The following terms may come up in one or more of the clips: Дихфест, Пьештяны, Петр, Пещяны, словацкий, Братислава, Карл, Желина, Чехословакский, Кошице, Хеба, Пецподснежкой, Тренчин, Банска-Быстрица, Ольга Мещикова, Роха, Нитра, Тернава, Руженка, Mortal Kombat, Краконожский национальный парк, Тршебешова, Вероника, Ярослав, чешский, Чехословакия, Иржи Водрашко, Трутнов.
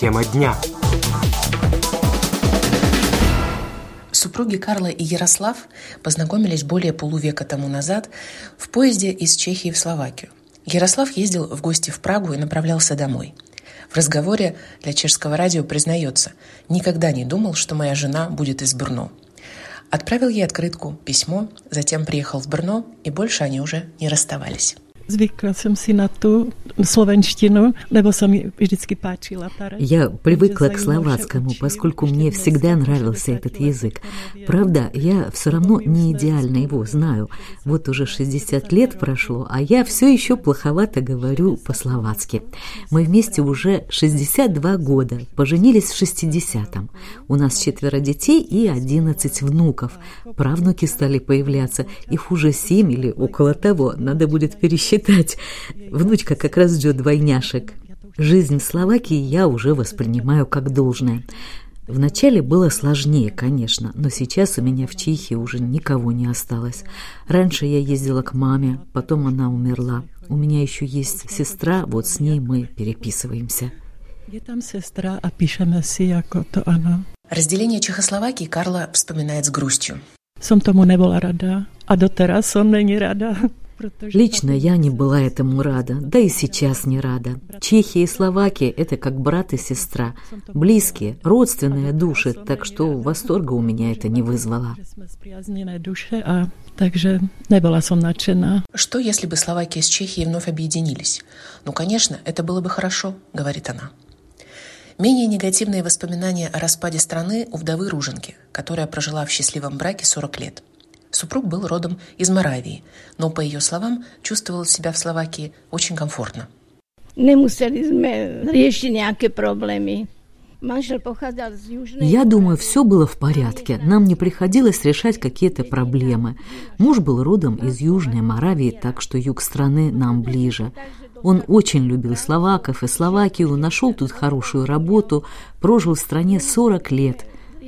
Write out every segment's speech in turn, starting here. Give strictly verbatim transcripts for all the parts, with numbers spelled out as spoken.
Тема дня. Супруги Карла и Ярослав познакомились более полувека тому назад в поезде из Чехии в Словакию. Ярослав ездил в гости в Прагу и направлялся домой. В разговоре для чешского радио признается: «Никогда не думал, что моя жена будет из Брно». Отправил ей открытку, письмо, затем приехал в Брно, и больше они уже не расставались. Я привыкла к словацкому, поскольку мне всегда нравился этот язык. Правда, я все равно не идеально его знаю. Вот уже шестьдесят лет прошло, а я все еще плоховато говорю по-словацки. Мы вместе уже шестьдесят два года, поженились в шестидесятом. У нас четверо детей и одиннадцать внуков. Правнуки стали появляться, их уже семь или около того, надо будет пересчитать. Внучка как раз ждет двойняшек. Жизнь в Словакии я уже воспринимаю как должное. Вначале было сложнее, конечно, но сейчас у меня в Чехии уже никого не осталось. Раньше я ездила к маме, потом она умерла. У меня еще есть сестра, вот с ней мы переписываемся. Где там сестра, а Пещанаси, яко то она. Разделение Чехословакии Карла вспоминает с грустью. Сом тому не была рада, а дотераз сом не рада. Лично я не была этому рада, да и сейчас не рада. Чехия и Словакия – это как брат и сестра, близкие, родственные души, так что восторга у меня это не вызвало. Что, если бы Словакия с Чехией вновь объединились? Ну, конечно, это было бы хорошо, говорит она. Менее негативные воспоминания о распаде страны у вдовы Руженки, которая прожила в счастливом браке сорок лет. Супруг был родом из Моравии, но, по ее словам, чувствовал себя в Словакии очень комфортно. Не мусили мы решить какие-то проблемы. Я думаю, все было в порядке. Нам не приходилось решать какие-то проблемы. Муж был родом из Южной Моравии, так что юг страны нам ближе. Он очень любил словаков и Словакию, нашел тут хорошую работу, прожил в стране сорок лет.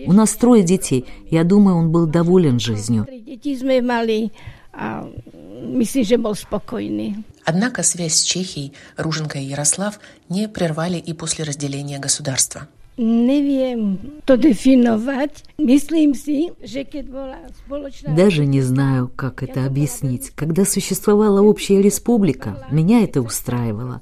У нас трое детей. Я думаю, он был доволен жизнью. Однако связь с Чехией Руженко и Ярослав не прервали и после разделения государства. Даже не знаю, как это объяснить. Когда существовала общая республика, меня это устраивало.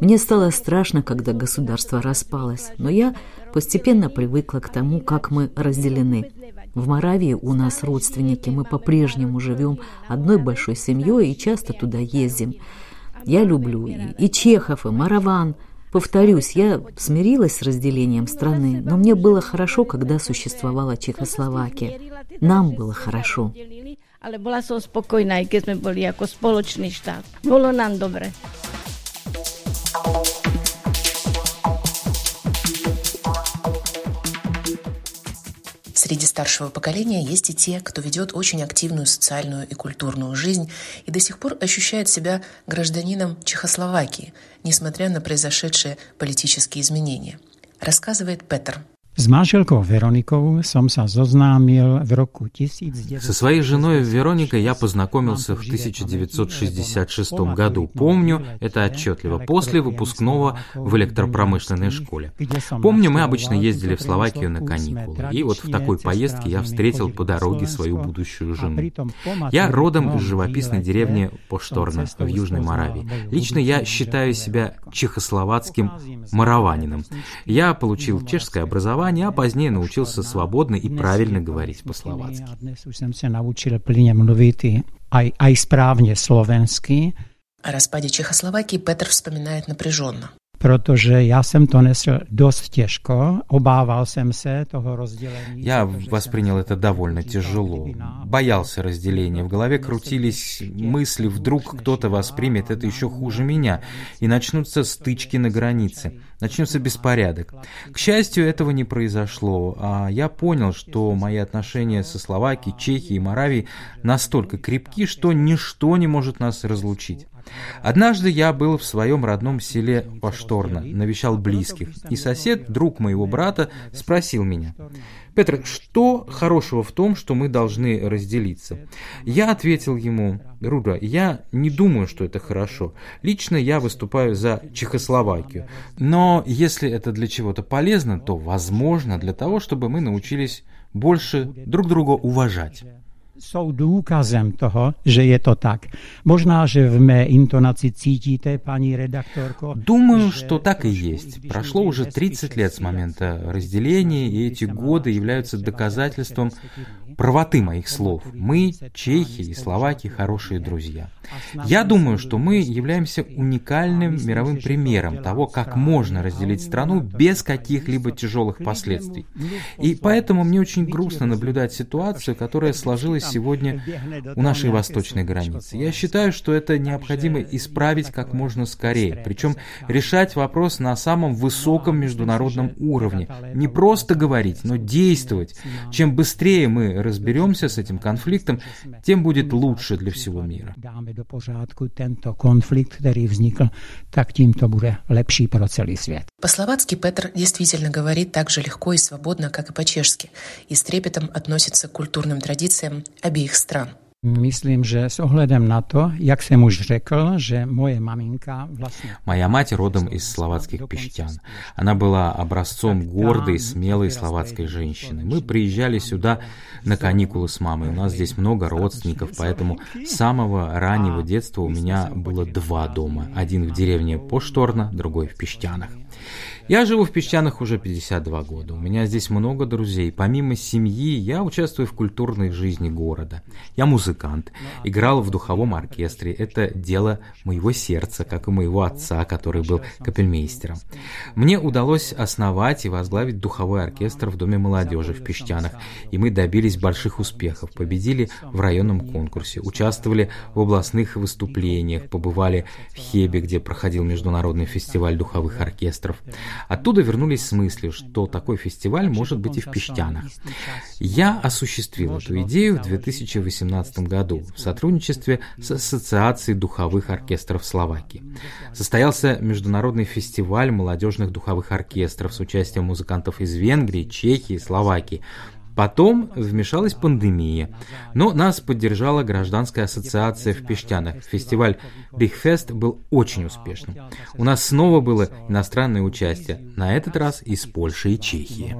Мне стало страшно, когда государство распалось, но я постепенно привыкла к тому, как мы разделены. В Моравии у нас родственники, мы по-прежнему живем одной большой семьей и часто туда ездим. Я люблю и чехов, и мораван. Повторюсь, я смирилась с разделением страны, но мне было хорошо, когда существовала Чехословакия. Нам было хорошо. Среди старшего поколения есть и те, кто ведет очень активную социальную и культурную жизнь и до сих пор ощущает себя гражданином Чехословакии, несмотря на произошедшие политические изменения. Рассказывает Петр. Со своей женой Вероникой я познакомился в тысяча девятьсот шестьдесят шестом году. Помню это отчетливо, после выпускного в электропромышленной школе. Помню, мы обычно ездили в Словакию на каникулы. И вот в такой поездке я встретил по дороге свою будущую жену. Я родом из живописной деревни Пешторна в Южной Моравии. Лично я считаю себя чехословацким мораванином. Я получил чешское образование, а позднее научился свободно и правильно говорить по-словацки. О распаде Чехословакии Петр вспоминает напряженно. Я воспринял это довольно тяжело. Боялся разделения. В голове крутились мысли, вдруг кто-то воспримет это еще хуже меня, и начнутся стычки на границе, начнется беспорядок. К счастью, этого не произошло, а я понял, что мои отношения со Словакией, Чехией и Моравией настолько крепки, что ничто не может нас разлучить. Однажды я был в своем родном селе Пашторно, навещал близких, и сосед, друг моего брата, спросил меня: «Петр, что хорошего в том, что мы должны разделиться?» Я ответил ему: «Рура, я не думаю, что это хорошо. Лично я выступаю за Чехословакию. Но если это для чего-то полезно, то, возможно, для того, чтобы мы научились больше друг друга уважать». Jsou důkazem toho, že je to tak. Možná, že v mé intonaci cítíte, paní redaktorko. Думаю, что так и есть. Прошло уже тридцать лет с момента разделения, и эти годы являются доказательством правоты моих слов. Мы, чехи и словаки, хорошие друзья. Я думаю, что мы являемся уникальным мировым примером того, как можно разделить страну без каких-либо тяжелых последствий. И поэтому мне очень грустно наблюдать ситуацию, которая сложилась сегодня у нашей восточной границы. Я считаю, что это необходимо исправить как можно скорее, причем решать вопрос на самом высоком международном уровне. Не просто говорить, но действовать. Чем быстрее мы разберемся с этим конфликтом, тем будет лучше для всего мира. Do pořádku tento konflikt, který vznikl, tak tím to bude lepší pro celý svět. По-словацки Петр действительно говорит так же легко и свободно, как и по-чешски, и с трепетом относится к культурным традициям обеих стран. Myslím, že s ohledem na to, jak jsem už řekl, že moje maminka vlastně... Моя мать родом из словацких Пещян. Она была образцом гордой, смелой словацкой женщины. Мы приезжали сюда на каникулы с мамой. У нас здесь много родственников, поэтому с самого раннего детства у меня было два дома. Один в деревне Пошторно, другой в Пещянах. Я живу в Пещанах уже пятьдесят два года. У меня здесь много друзей. Помимо семьи, я участвую в культурной жизни города. Я музыкант, играл в духовом оркестре. Это дело моего сердца, как и моего отца, который был капельмейстером. Мне удалось основать и возглавить духовой оркестр в Доме молодежи в Пещанах. И мы добились больших успехов. Победили в районном конкурсе, участвовали в областных выступлениях, побывали в Хебе, где проходил международный фестиваль духовых оркестров. Оттуда вернулись с мыслью, что такой фестиваль может быть и в Пещянах. Я осуществил эту идею в две тысячи восемнадцатом году в сотрудничестве с Ассоциацией духовых оркестров Словакии. Состоялся международный фестиваль молодежных духовых оркестров с участием музыкантов из Венгрии, Чехии и Словакии. Потом вмешалась пандемия, но нас поддержала гражданская ассоциация в Пещянах. Фестиваль Дихфест был очень успешным. У нас снова было иностранное участие, на этот раз из Польши и Чехии.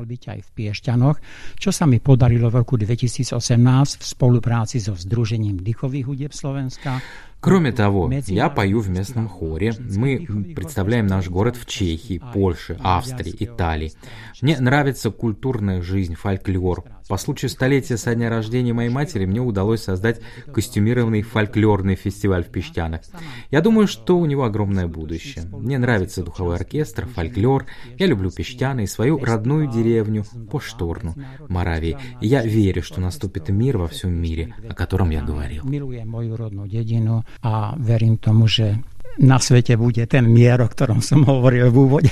Кроме того, я пою в местном хоре. Мы представляем наш город в Чехии, Польше, Австрии, Италии. Мне нравится культурная жизнь, фольклор. По случаю столетия со дня рождения моей матери мне удалось создать костюмированный фольклорный фестиваль в Пещянах. Я думаю, что у него огромное будущее. Мне нравится духовой оркестр, фольклор. Я люблю Пещяны и свою родную деревню Пошторну, Моравии. И я верю, что наступит мир во всем мире, о котором я говорил. A verím tomu, že na světě bude ten mír, o kterém jsem hovoril v úvodě.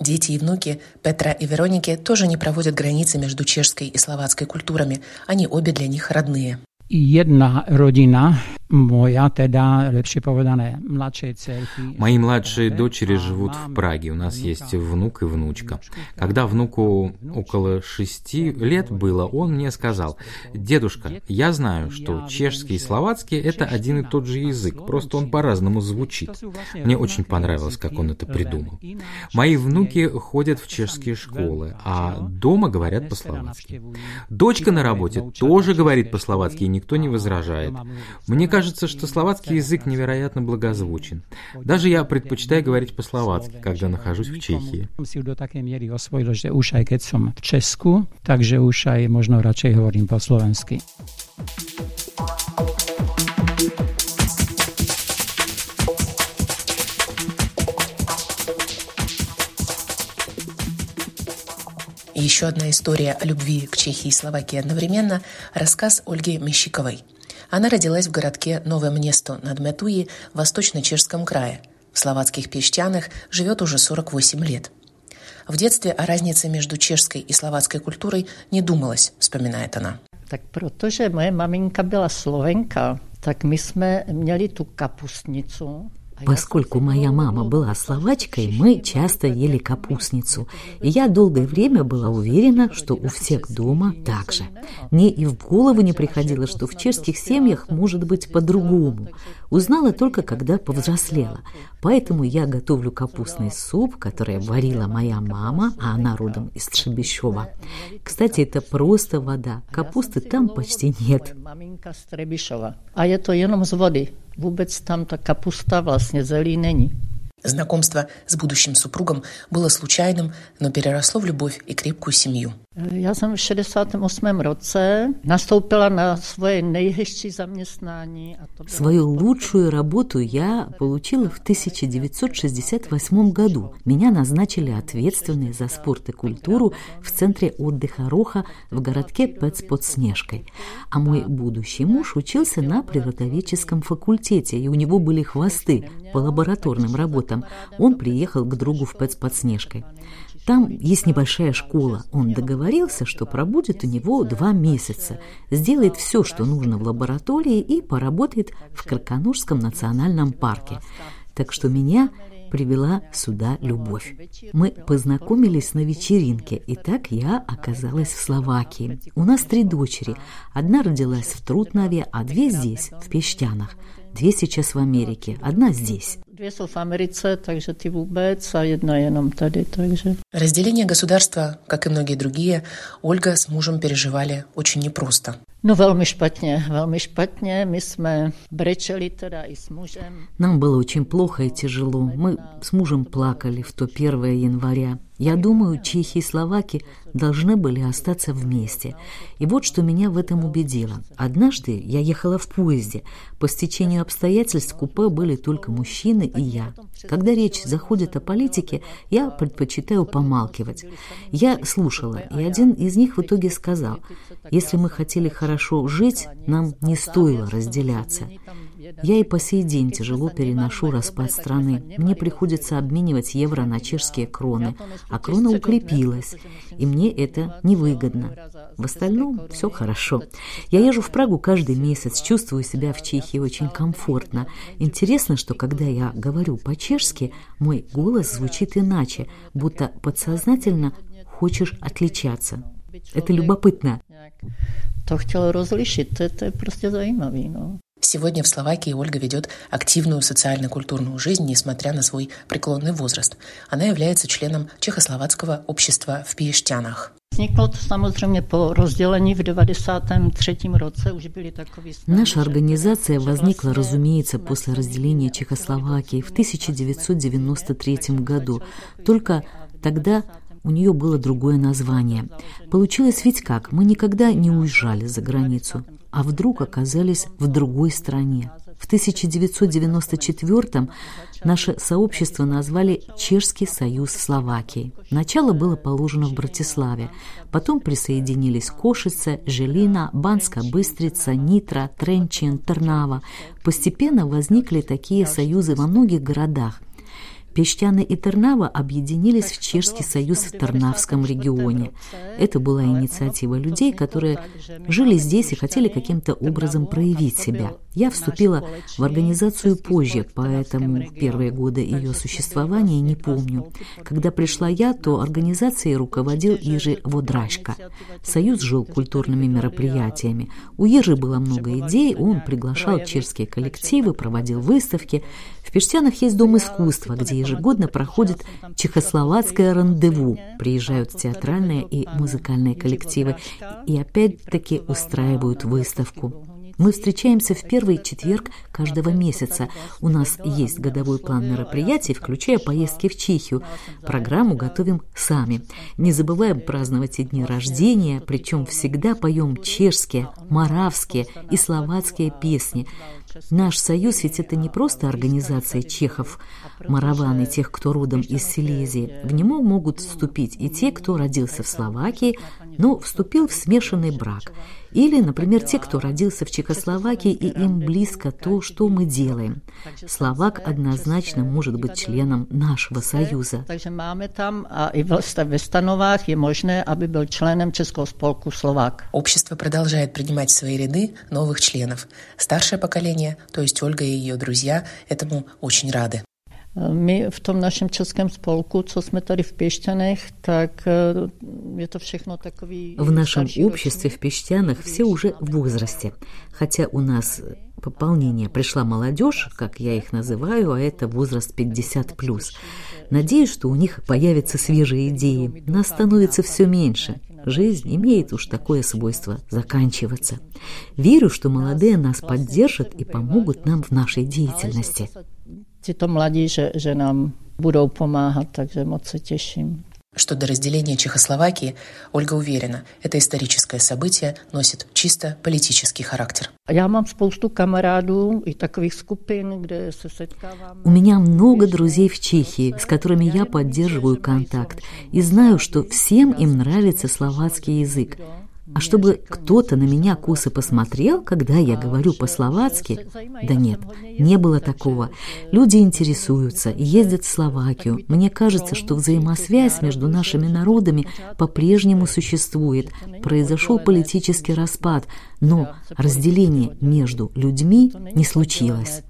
Дети и внуки Петра и Вероники тоже не проводят границы между чешской и словацкой культурами. Они обе для них родные. Jedna rodina, moja teda, lepšie povedané, mladšej dcerky. Мои младшие дочери живут в Праге. У нас есть внук и внучка. Когда внуку около шести лет было, он мне сказал: «Дедушка, я знаю, что чешский и словацкий – это один и тот же язык, просто он по-разному звучит». Мне очень понравилось, как он это придумал. Мои внуки ходят в чешские школы, а дома говорят по-словацки. Дочка на работе тоже говорит по-словацки, и никто не возражает. Мне кажется, что словацкий язык невероятно благозвучен. Даже я предпочитаю говорить по-словацки, когда нахожусь в Чехии. Еще одна история о любви к Чехии и Словакии одновременно – рассказ Ольги Мещиковой. Она родилась в городке Новое Мнесту над Метуи в восточно-чешском крае. В словацких Пещянах живет уже сорок восемь лет. В детстве о разнице между чешской и словацкой культурой не думалось, вспоминает она. Так, потому что моя маменька была словенка. так мы сме имели ту капустницу. Поскольку моя мама была словачкой, мы часто ели капустницу, и я долгое время была уверена, что у всех дома так же. Мне и в голову не приходило, что в чешских семьях может быть по-другому. Узнала только, когда повзрослела. Поэтому я готовлю капустный суп, который варила моя мама, а она родом из Тршебешова. Кстати, это просто вода, капусты там почти нет. Маменька с Тршебешова, а это jenom с воды. Вůbec там та капуста власне зелí není. Знакомство с будущим супругом было случайным, но переросло в любовь и крепкую семью. Я сам в шестьдесят восьмом роце наступила на свое наихищее заместнание. Свою лучшую работу я получила в тысяча девятьсот шестьдесят восьмом году. Меня назначили ответственной за спорт и культуру в центре отдыха Роха в городке Пецподснежкой. А мой будущий муж учился на природоведческом факультете, и у него были хвосты по лабораторным работам. Он приехал к другу в Пецподснежкой. Там есть небольшая школа. Он договорился, что пробудет у него два месяца, сделает все, что нужно в лаборатории, и поработает в Краконожском национальном парке. Так что меня привела сюда любовь. Мы познакомились на вечеринке, и так я оказалась в Словакии. У нас три дочери. Одна родилась в Трутнове, а две здесь, в Пещтянах. Две сейчас в Америке, одна здесь. Разделение государства, как и многие другие, Ольга с мужем переживали очень непросто. Нам было очень плохо и тяжело. Мы с мужем плакали в то первое января. Я думаю, чехи и словаки должны были остаться вместе. И вот что меня в этом убедило. Однажды я ехала в поезде. По стечению обстоятельств в купе были только мужчины и я. Когда речь заходит о политике, я предпочитаю помалкивать. Я слушала, и один из них в итоге сказал: «Если мы хотели хорошо жить, нам не стоило разделяться». Я и по сей день тяжело переношу распад страны. Мне приходится обменивать евро на чешские кроны, а крона укрепилась, и мне это невыгодно. В остальном все хорошо. Я езжу в Прагу каждый месяц, чувствую себя в Чехии очень комфортно. Интересно, что когда я говорю по-чешски, мой голос звучит иначе, будто подсознательно хочешь отличаться. Это любопытно. То хотела различить, это просто заимовину. Сегодня в Словакии Ольга ведет активную социально-культурную жизнь, несмотря на свой преклонный возраст. Она является членом Чехословацкого общества в Пьештянах. Наша организация возникла, разумеется, после разделения Чехословакии в тысяча девятьсот девяносто третьем году. Только тогда у нее было другое название. Получилось ведь как? Мы никогда не уезжали за границу, а вдруг оказались в другой стране. В тысяча девятьсот девяносто четвёртом наше сообщество назвали Чешский союз Словакии. Начало было положено в Братиславе. Потом присоединились Кошице, Желина, Банска-Быстрица, Нитра, Тренчин, Тернава. Постепенно возникли такие союзы во многих городах. Пещаны и Тернава объединились в Чешский союз в Тернавском регионе. Это была инициатива людей, которые жили здесь и хотели каким-то образом проявить себя. Я вступила в организацию позже, поэтому первые годы ее существования не помню. Когда пришла я, то организацией руководил Иржи Водрашко. Союз жил культурными мероприятиями. У Иржи было много идей, он приглашал чешские коллективы, проводил выставки. В Пещтянах есть дом искусства, где ежегодно проходит чехословацкое рандеву. Приезжают театральные и музыкальные коллективы и опять-таки устраивают выставку. Мы встречаемся в первый четверг каждого месяца. У нас есть годовой план мероприятий, включая поездки в Чехию. Программу готовим сами. Не забываем праздновать и дни рождения, причем всегда поем чешские, моравские и словацкие песни. Наш союз ведь это не просто организация чехов, мораван и тех, кто родом из Силезии. В него могут вступить и те, кто родился в Словакии, но вступил в смешанный брак. Или, например, те, кто родился в Чехословакии, и им близко то, что мы делаем. Словак однозначно может быть членом нашего союза. Также мы там и в Становах есть возможность, чтобы был членом Чешского сполку Словак. Общество продолжает принимать в свои ряды новых членов. Старшее поколение, то есть Ольга и ее друзья, этому очень рады. My v tom našem českém spolku, co jsme tady v Pěšťanech, tak je to všechno takový... В нашем обществе в Пещанах все уже в возрасте. Хотя у нас пополнение пришла молодежь, как я их называю, а это возраст пятьдесят плюс. Надеюсь, что у них появятся свежие идеи. Нас становится все меньше. Жизнь имеет уж такое свойство заканчиваться. Верю, что молодые нас поддержат и помогут нам в нашей деятельности. Тито млади, что нам будут помогать, так что очень тешим. Что до разделения Чехословакии, Ольга уверена, это историческое событие носит чисто политический характер. У меня много друзей в Чехии, с которыми я поддерживаю контакт, и знаю, что всем им нравится словацкий язык. А чтобы кто-то на меня косо посмотрел, когда я говорю по-словацки, да нет, не было такого. Люди интересуются, ездят в Словакию. Мне кажется, что взаимосвязь между нашими народами по-прежнему существует. Произошел политический распад, но разделение между людьми не случилось.